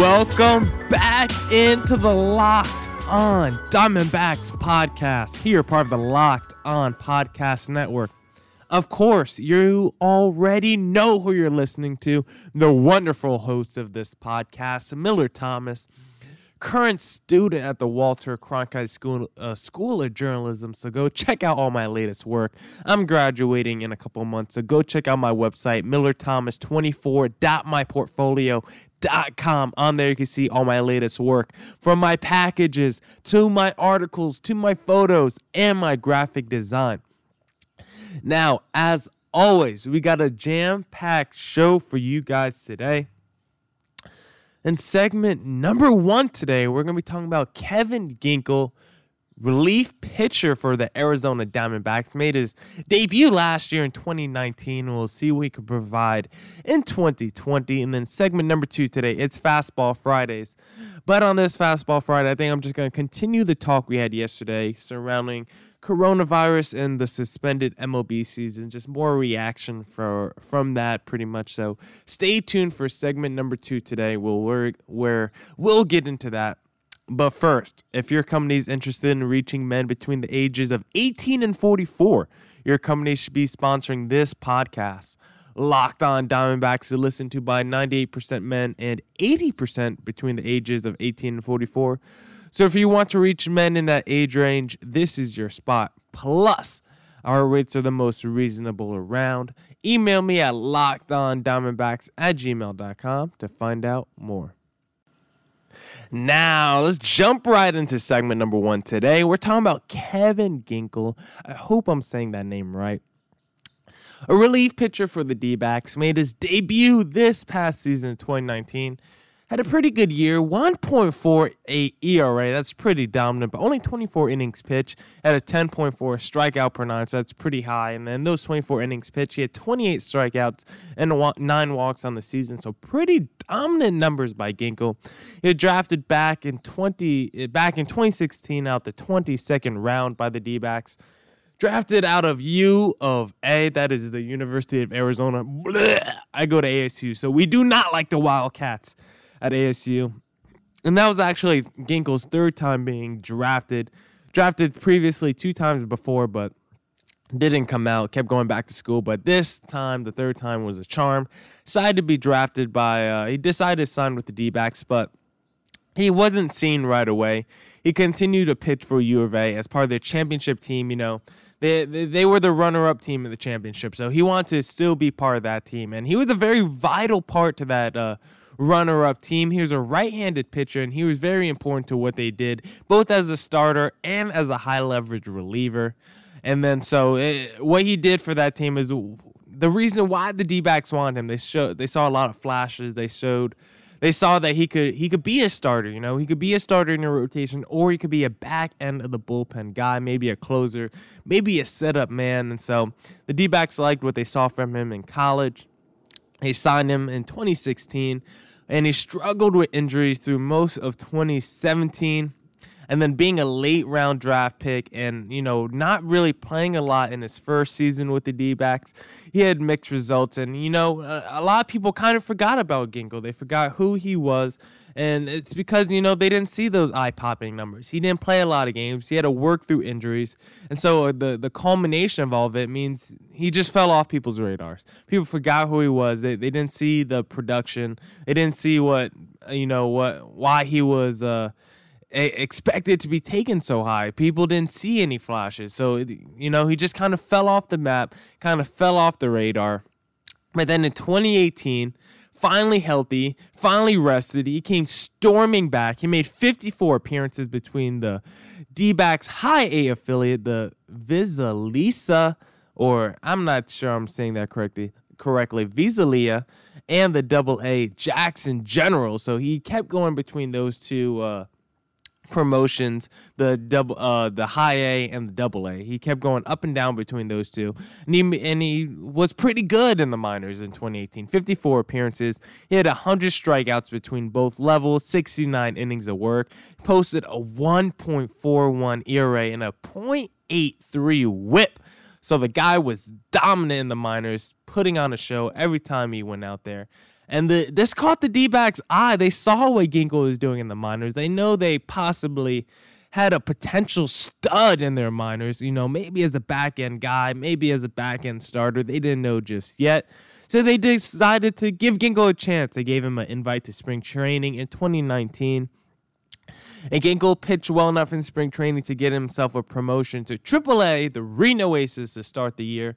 Welcome back into the Locked On Diamondbacks podcast. Here, part of the Locked On Podcast Network. Of course, you already know who you're listening to. The wonderful host of this podcast, Miller Thomas, current student at the Walter Cronkite School, School of Journalism. So go check out all my latest work. I'm graduating in a couple months, so go check out my website, MillerThomas24.myportfolio.com. On there you can see all my latest work, from my packages to my articles to my photos and my graphic design. Now, as always, we got a jam-packed show for you guys today. In segment number one today, we're going to be talking about Kevin Ginkel, relief pitcher for the Arizona Diamondbacks. Made his debut last year in 2019. We'll see what he can provide in 2020. And then segment number two today, it's Fastball Fridays. But on this Fastball Friday, I think I'm just going to continue the talk we had yesterday surrounding coronavirus and the suspended MLB season, just more reaction from that pretty much. So stay tuned for segment number two today, where we'll get into that. But first, if your company is interested in reaching men between the ages of 18 and 44, your company should be sponsoring this podcast, Locked On Diamondbacks, is listened to by 98% men and 80% between the ages of 18 and 44. So if you want to reach men in that age range, this is your spot. Plus, our rates are the most reasonable around. Email me at lockedondiamondbacks@gmail.com to find out more. Now, let's jump right into segment number one today. We're talking about Kevin Ginkel. I hope I'm saying that name right. A relief pitcher for the D-backs, made his debut this past season in 2019. Had a pretty good year, 1.48 ERA, that's pretty dominant, but only 24 innings pitched at a 10.4 strikeout per nine, so that's pretty high. And then those 24 innings pitched, he had 28 strikeouts and 9 walks on the season, so pretty dominant numbers by Ginkel. He was drafted back in 2016 out the 22nd round by the D-backs. Drafted out of U of A, that is the University of Arizona. Blech, I go to ASU, so we do not like the Wildcats at ASU. And that was actually Ginkel's third time being drafted. Drafted previously 2 times before, but didn't come out. Kept going back to school, but this time, the third time, was a charm. Decided to be drafted by, he decided to sign with the D-backs, but he wasn't seen right away. He continued to pitch for U of A as part of their championship team. You know, they were the runner-up team in the championship, so he wanted to still be part of that team. And he was a very vital part to that runner-up team. He was a right-handed pitcher, and he was very important to what they did, both as a starter and as a high-leverage reliever. And then so what he did for that team is the reason why the D-backs wanted him. They saw a lot of flashes. They saw that he could be a starter, you know. He could be a starter in a rotation, or he could be a back end of the bullpen guy, maybe a closer, maybe a setup man. And so the D-backs liked what they saw from him in college. They signed him in 2016, and he struggled with injuries through most of 2017. And then being a late-round draft pick and, you know, not really playing a lot in his first season with the D-backs, he had mixed results. And, you know, a lot of people kind of forgot about Ginkel. They forgot who he was. And it's because, you know, they didn't see those eye-popping numbers. He didn't play a lot of games. He had to work through injuries. And so the culmination of all of it means he just fell off people's radars. People forgot who he was. They didn't see the production. They didn't see what, you know, why he was expected to be taken so high. People didn't see any flashes. So, you know, he just kind of fell off the map, kind of fell off the radar. But then in 2018, finally healthy, finally rested, he came storming back. He made 54 appearances between the D-backs high A affiliate, the Visalia, or I'm not sure I'm saying that correctly, Visalia, and the double A Jackson Generals. So he kept going between those two promotions, the high A and the double A. He kept going up and down between those two, and he was pretty good in the minors in 2018. 54 appearances, he had 100 strikeouts between both levels, 69 innings of work, posted a 1.41 ERA and a .83 WHIP. So the guy was dominant in the minors, putting on a show every time he went out there. And this caught the D-backs' eye. They saw what Ginkel was doing in the minors. They know they possibly had a potential stud in their minors, you know, maybe as a back-end guy, maybe as a back-end starter. They didn't know just yet. So they decided to give Ginkel a chance. They gave him an invite to spring training in 2019. And Ginkel pitched well enough in spring training to get himself a promotion to AAA, the Reno Aces, to start the year.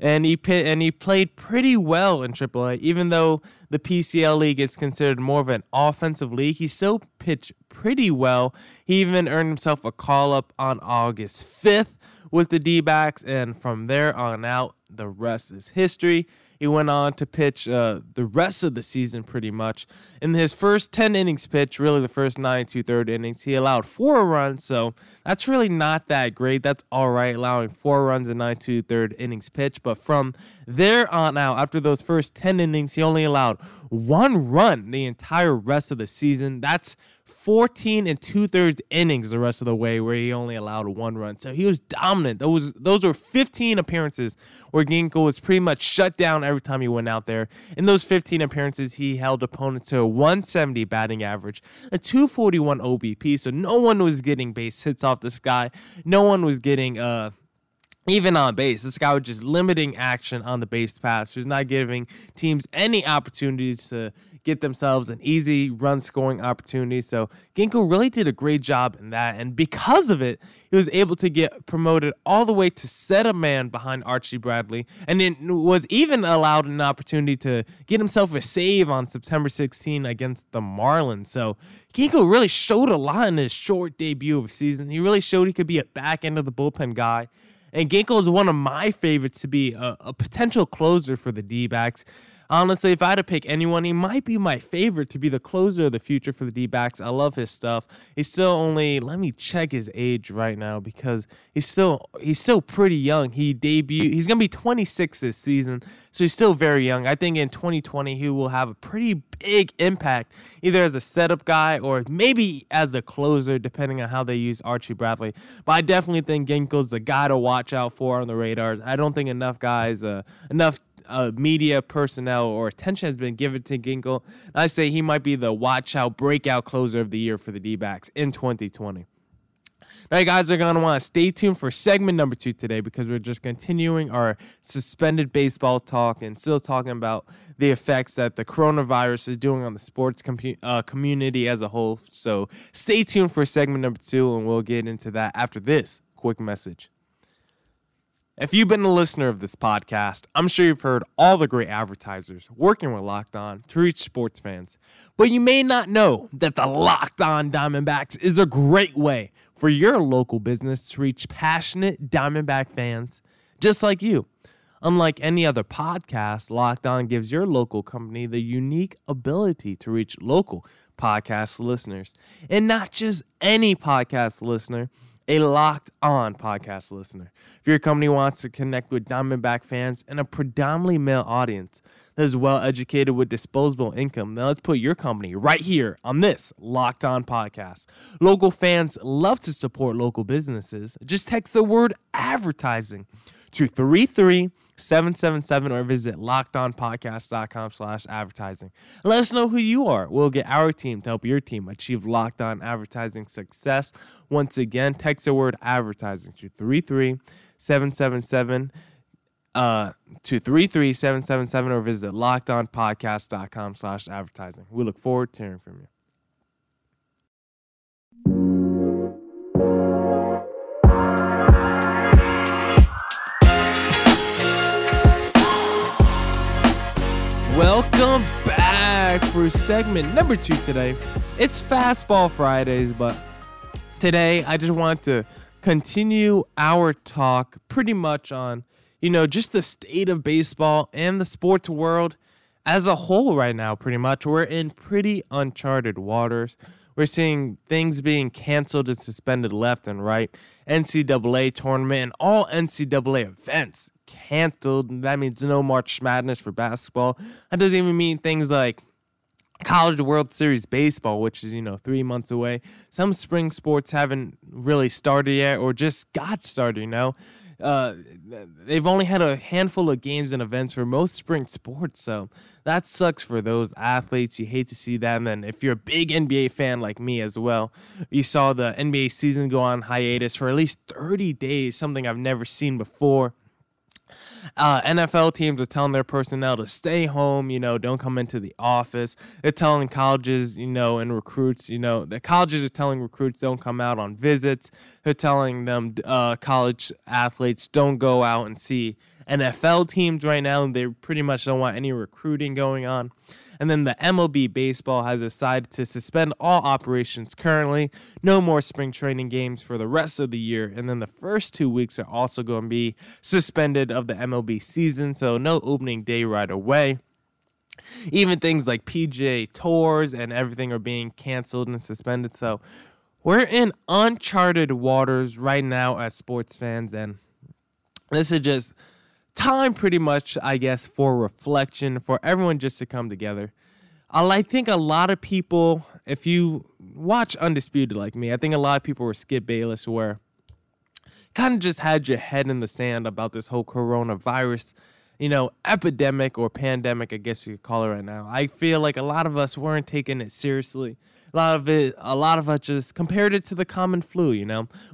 And he played pretty well in AAA. Even though the PCL league is considered more of an offensive league, he still pitched pretty well. He even earned himself a call-up on August 5th with the D-backs, and from there on out, the rest is history. He went on to pitch the rest of the season pretty much. In his first 10 innings pitched, really the first 9 2/3 innings, he allowed 4 runs, so that's really not that great. That's all right, allowing 4 runs in 9 2/3 innings pitched. But from there on out, after those first 10 innings, he only allowed 1 run the entire rest of the season. That's 14 2/3 innings the rest of the way where he only allowed 1 run. So he was dominant. Those were 15 appearances where Ginkel was pretty much shut down every time he went out there. In those 15 appearances, he held opponents to a 170 batting average, a 241 OBP. So no one was getting base hits off this guy. No one was getting even on base. This guy was just limiting action on the base pass. He was not giving teams any opportunities to get themselves an easy run scoring opportunity. So Ginkel really did a great job in that. And because of it, he was able to get promoted all the way to set a man behind Archie Bradley. And then was even allowed an opportunity to get himself a save on September 16 against the Marlins. So Ginkel really showed a lot in his short debut of the season. He really showed he could be a back end of the bullpen guy. And Ginkel is one of my favorites to be a potential closer for the D-backs. Honestly, if I had to pick anyone, he might be my favorite to be the closer of the future for the D-backs. I love his stuff. He's still only, let me check his age right now because he's still pretty young. He's going to be 26 this season, so he's still very young. I think in 2020 he will have a pretty big impact either as a setup guy or maybe as a closer depending on how they use Archie Bradley. But I definitely think Ginkel's the guy to watch out for on the radars. I don't think enough guys, media personnel or attention has been given to Ginkel. I say he might be the watch-out, breakout closer of the year for the D-backs in 2020. Now, you guys are going to want to stay tuned for segment number 2 today because we're just continuing our suspended baseball talk and still talking about the effects that the coronavirus is doing on the sports community as a whole. So stay tuned for segment number 2, and we'll get into that after this quick message. If you've been a listener of this podcast, I'm sure you've heard all the great advertisers working with Locked On to reach sports fans. But you may not know that the Locked On Diamondbacks is a great way for your local business to reach passionate Diamondback fans just like you. Unlike any other podcast, Locked On gives your local company the unique ability to reach local podcast listeners. And not just any podcast listener, a Locked On podcast listener. If your company wants to connect with Diamondback fans and a predominantly male audience that is well-educated with disposable income, then let's put your company right here on this Locked On podcast. Local fans love to support local businesses. Just text the word advertising to 33777 or visit LockedOnPodcast.com/advertising. Let us know who you are. We'll get our team to help your team achieve Locked On advertising success. Once again, text the word advertising to 33777 to 33777 or visit LockedOnPodcast.com/advertising. We look forward to hearing from you. Welcome back for segment number 2 today. It's Fastball Fridays, but today I just want to continue our talk pretty much on, you know, just the state of baseball and the sports world as a whole right now, pretty much. We're in pretty uncharted waters. We're seeing things being canceled and suspended left and right. NCAA tournament and all NCAA events canceled. That means no March Madness for basketball. That doesn't even mean things like College World Series baseball, which is, you know, 3 months away. Some spring sports haven't really started yet or just got started, you know. They've only had a handful of games and events for most spring sports, so that sucks for those athletes. You hate to see them, and if you're a big NBA fan like me as well, you saw the NBA season go on hiatus for at least 30 days, something I've never seen before. NFL teams are telling their personnel to stay home, don't come into the office. They're telling colleges, and recruits, the colleges are telling recruits don't come out on visits. They're telling them college athletes don't go out and see NFL teams right now. They pretty much don't want any recruiting going on. And then the MLB baseball has decided to suspend all operations currently. No more spring training games for the rest of the year. And then the first 2 weeks are also going to be suspended of the MLB season. So no opening day right away. Even things like PGA tours and everything are being canceled and suspended. So we're in uncharted waters right now as sports fans. And this is just time pretty much, I guess, for reflection, for everyone just to come together. I think a lot of people, if you watch Undisputed like me, I think a lot of people were Skip Bayless, where kind of just had your head in the sand about this whole coronavirus, epidemic or pandemic, I guess you could call it right now. I feel like a lot of us weren't taking it seriously. A lot of us just compared it to the common flu,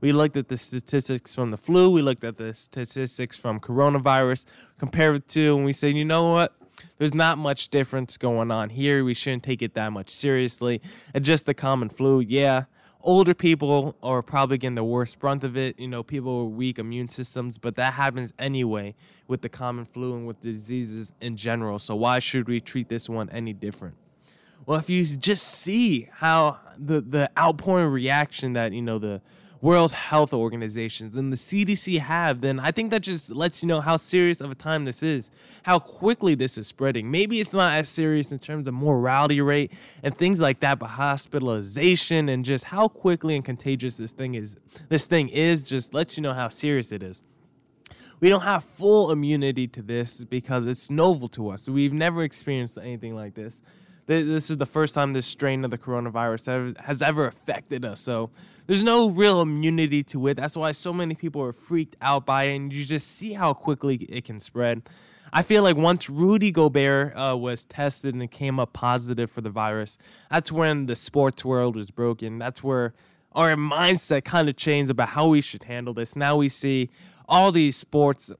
We looked at the statistics from the flu. We looked at the statistics from coronavirus, compared it to, and we said, you know what? There's not much difference going on here. We shouldn't take it that much seriously. And just the common flu, yeah. Older people are probably getting the worst brunt of it. People with weak immune systems, but that happens anyway with the common flu and with diseases in general. So why should we treat this one any different? Well, if you just see how the outpouring reaction that, the World Health Organizations and the CDC have, then I think that just lets you know how serious of a time this is, how quickly this is spreading. Maybe it's not as serious in terms of mortality rate and things like that, but hospitalization and just how quickly and contagious this thing is just lets you know how serious it is. We don't have full immunity to this because it's novel to us. We've never experienced anything like this. This is the first time this strain of the coronavirus has ever affected us. So there's no real immunity to it. That's why so many people are freaked out by it. And you just see how quickly it can spread. I feel like once Rudy Gobert was tested and it came up positive for the virus, that's when the sports world was broken. That's where our mindset kind of changed about how we should handle this. Now we see all these sports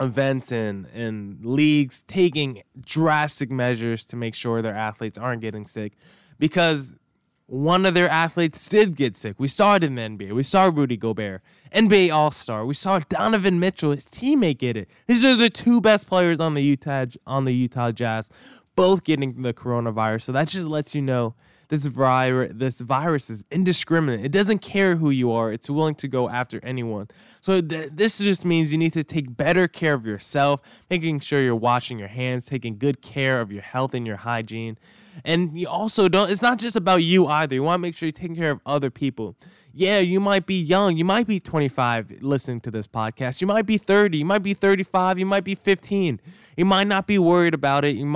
events and leagues taking drastic measures to make sure their athletes aren't getting sick, because one of their athletes did get sick. We saw it in the NBA. We saw Rudy Gobert, NBA All-Star. We saw Donovan Mitchell, his teammate, get it. These are the two best players on the Utah Jazz, both getting the coronavirus. So that just lets you know this virus is indiscriminate. It doesn't care who you are. It's willing to go after anyone. So this just means you need to take better care of yourself, making sure you're washing your hands, taking good care of your health and your hygiene. And you also it's not just about you either. You want to make sure you're taking care of other people. Yeah, you might be young. You might be 25 listening to this podcast. You might be 30. You might be 35. You might be 15. You might not be worried about it. You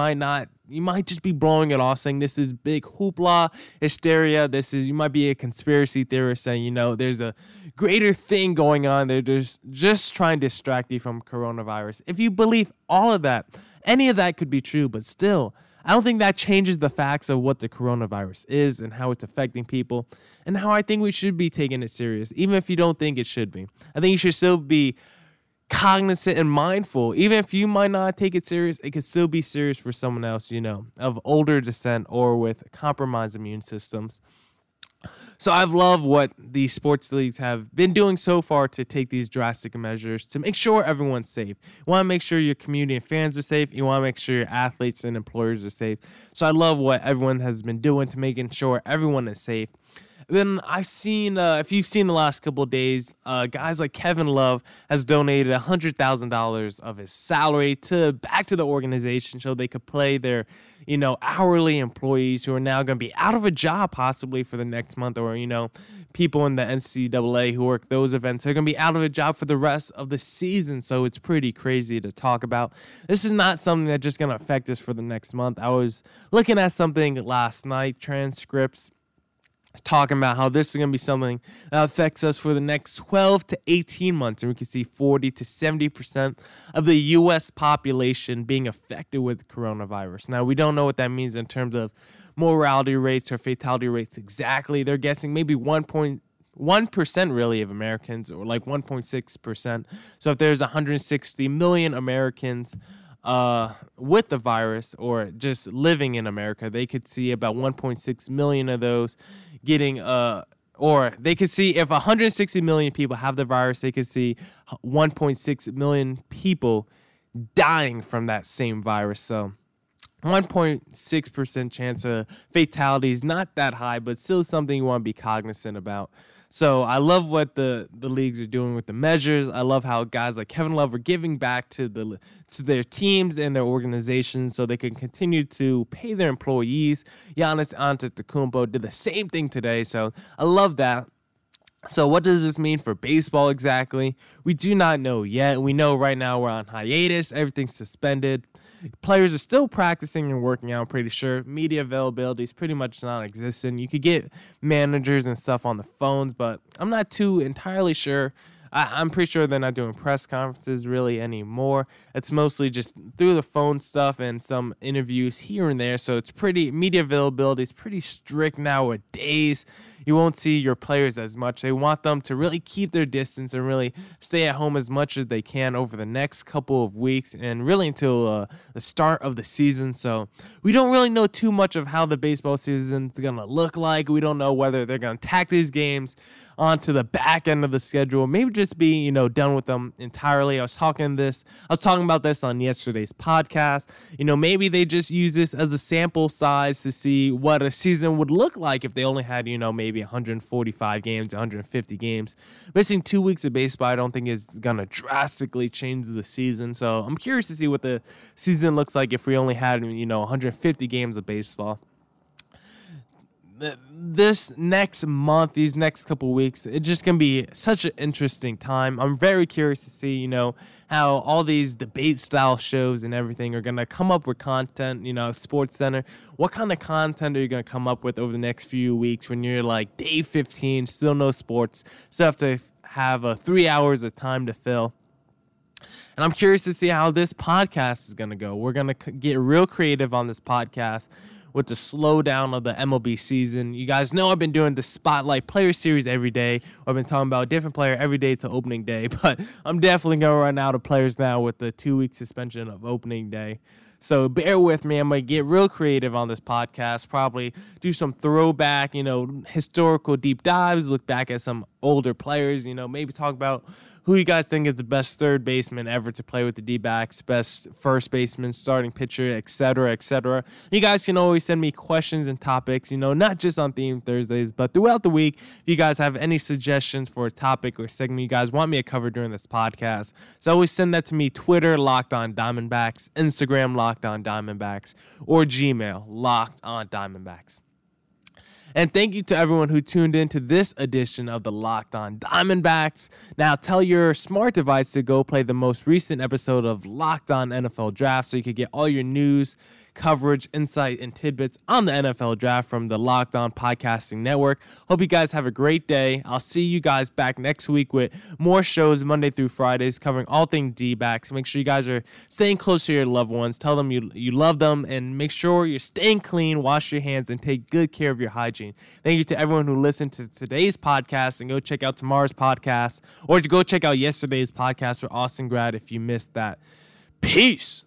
might just be blowing it off, saying this is big hoopla, hysteria. You might be a conspiracy theorist saying, there's a greater thing going on. They're just trying to distract you from coronavirus. If you believe all of that, any of that could be true, but still, I don't think that changes the facts of what the coronavirus is and how it's affecting people and how I think we should be taking it serious, even if you don't think it should be. I think you should still be cognizant and mindful. Even if you might not take it serious, it could still be serious for someone else, of older descent or with compromised immune systems. So I've loved what the sports leagues have been doing so far to take these drastic measures to make sure everyone's safe. You want to make sure your community and fans are safe. You want to make sure your athletes and employers are safe. So I love what everyone has been doing to making sure everyone is safe. Then I've seen, if you've seen the last couple of days, guys like Kevin Love has donated $100,000 of his salary back to the organization so they could pay their, hourly employees who are now going to be out of a job possibly for the next month, or, people in the NCAA who work those events are going to be out of a job for the rest of the season. So it's pretty crazy to talk about. This is not something that's just going to affect us for the next month. I was looking at something last night, transcripts talking about how this is going to be something that affects us for the next 12 to 18 months. And we can see 40 to 70% of the U.S. population being affected with coronavirus. Now, we don't know what that means in terms of mortality rates or fatality rates exactly. They're guessing maybe 1% really of Americans, or like 1.6%. So if there's 160 million Americans with the virus or just living in America, they could see about 1.6 million of those getting, or they could see if 160 million people have the virus, they could see 1.6 million people dying from that same virus. So 1.6% chance of fatality is not that high, but still something you want to be cognizant about. So I love what the leagues are doing with the measures. I love how guys like Kevin Love are giving back to their teams and their organizations so they can continue to pay their employees. Giannis Antetokounmpo did the same thing today, so I love that. So what does this mean for baseball exactly? We do not know yet. We know right now we're on hiatus. Everything's suspended. Players are still practicing and working out, I'm pretty sure. Media availability is pretty much non-existent. You could get managers and stuff on the phones, but I'm not too entirely sure. I'm pretty sure they're not doing press conferences really anymore. It's mostly just through the phone stuff and some interviews here and there. So it's pretty, media availability is pretty strict nowadays. You won't see your players as much. They want them to really keep their distance and really stay at home as much as they can over the next couple of weeks and really until the start of the season. So we don't really know too much of how the baseball season is going to look like. We don't know whether they're going to tack these games onto the back end of the schedule, maybe just be, done with them entirely. I was talking about this on yesterday's podcast. Maybe they just use this as a sample size to see what a season would look like if they only had, maybe 145 games, 150 games. Missing 2 weeks of baseball, I don't think is going to drastically change the season. So I'm curious to see what the season looks like if we only had, 150 games of baseball. This next month, these next couple weeks, it's just going to be such an interesting time. I'm very curious to see, how all these debate-style shows and everything are going to come up with content, SportsCenter. What kind of content are you going to come up with over the next few weeks when you're like day 15, still no sports, still have to have 3 hours of time to fill? And I'm curious to see how this podcast is going to go. We're going to get real creative on this podcast with the slowdown of the MLB season. You guys know I've been doing the Spotlight Player Series every day. I've been talking about a different player every day to opening day, but I'm definitely going to run out of players now with the 2-week suspension of opening day. So bear with me. I'm going to get real creative on this podcast, probably do some throwback, historical deep dives, look back at some older players, maybe talk about who you guys think is the best third baseman ever to play with the D-backs, best first baseman, starting pitcher, et cetera, et cetera. You guys can always send me questions and topics, not just on Theme Thursdays, but throughout the week. If you guys have any suggestions for a topic or segment you guys want me to cover during this podcast, so always send that to me, Twitter, Locked On Diamondbacks, Instagram, Locked On Diamondbacks, or Gmail, Locked On Diamondbacks. And thank you to everyone who tuned in to this edition of the Locked On Diamondbacks. Now tell your smart device to go play the most recent episode of Locked On NFL Draft so you can get all your news, coverage, insight, and tidbits on the NFL Draft from the Locked On Podcasting Network. Hope you guys have a great day. I'll see you guys back next week with more shows Monday through Fridays covering all things D-backs. Make sure you guys are staying close to your loved ones. Tell them you love them, and make sure you're staying clean, wash your hands, and take good care of your hygiene. Thank you to everyone who listened to today's podcast, and go check out tomorrow's podcast, or go check out yesterday's podcast for Austin Grad if you missed that. Peace!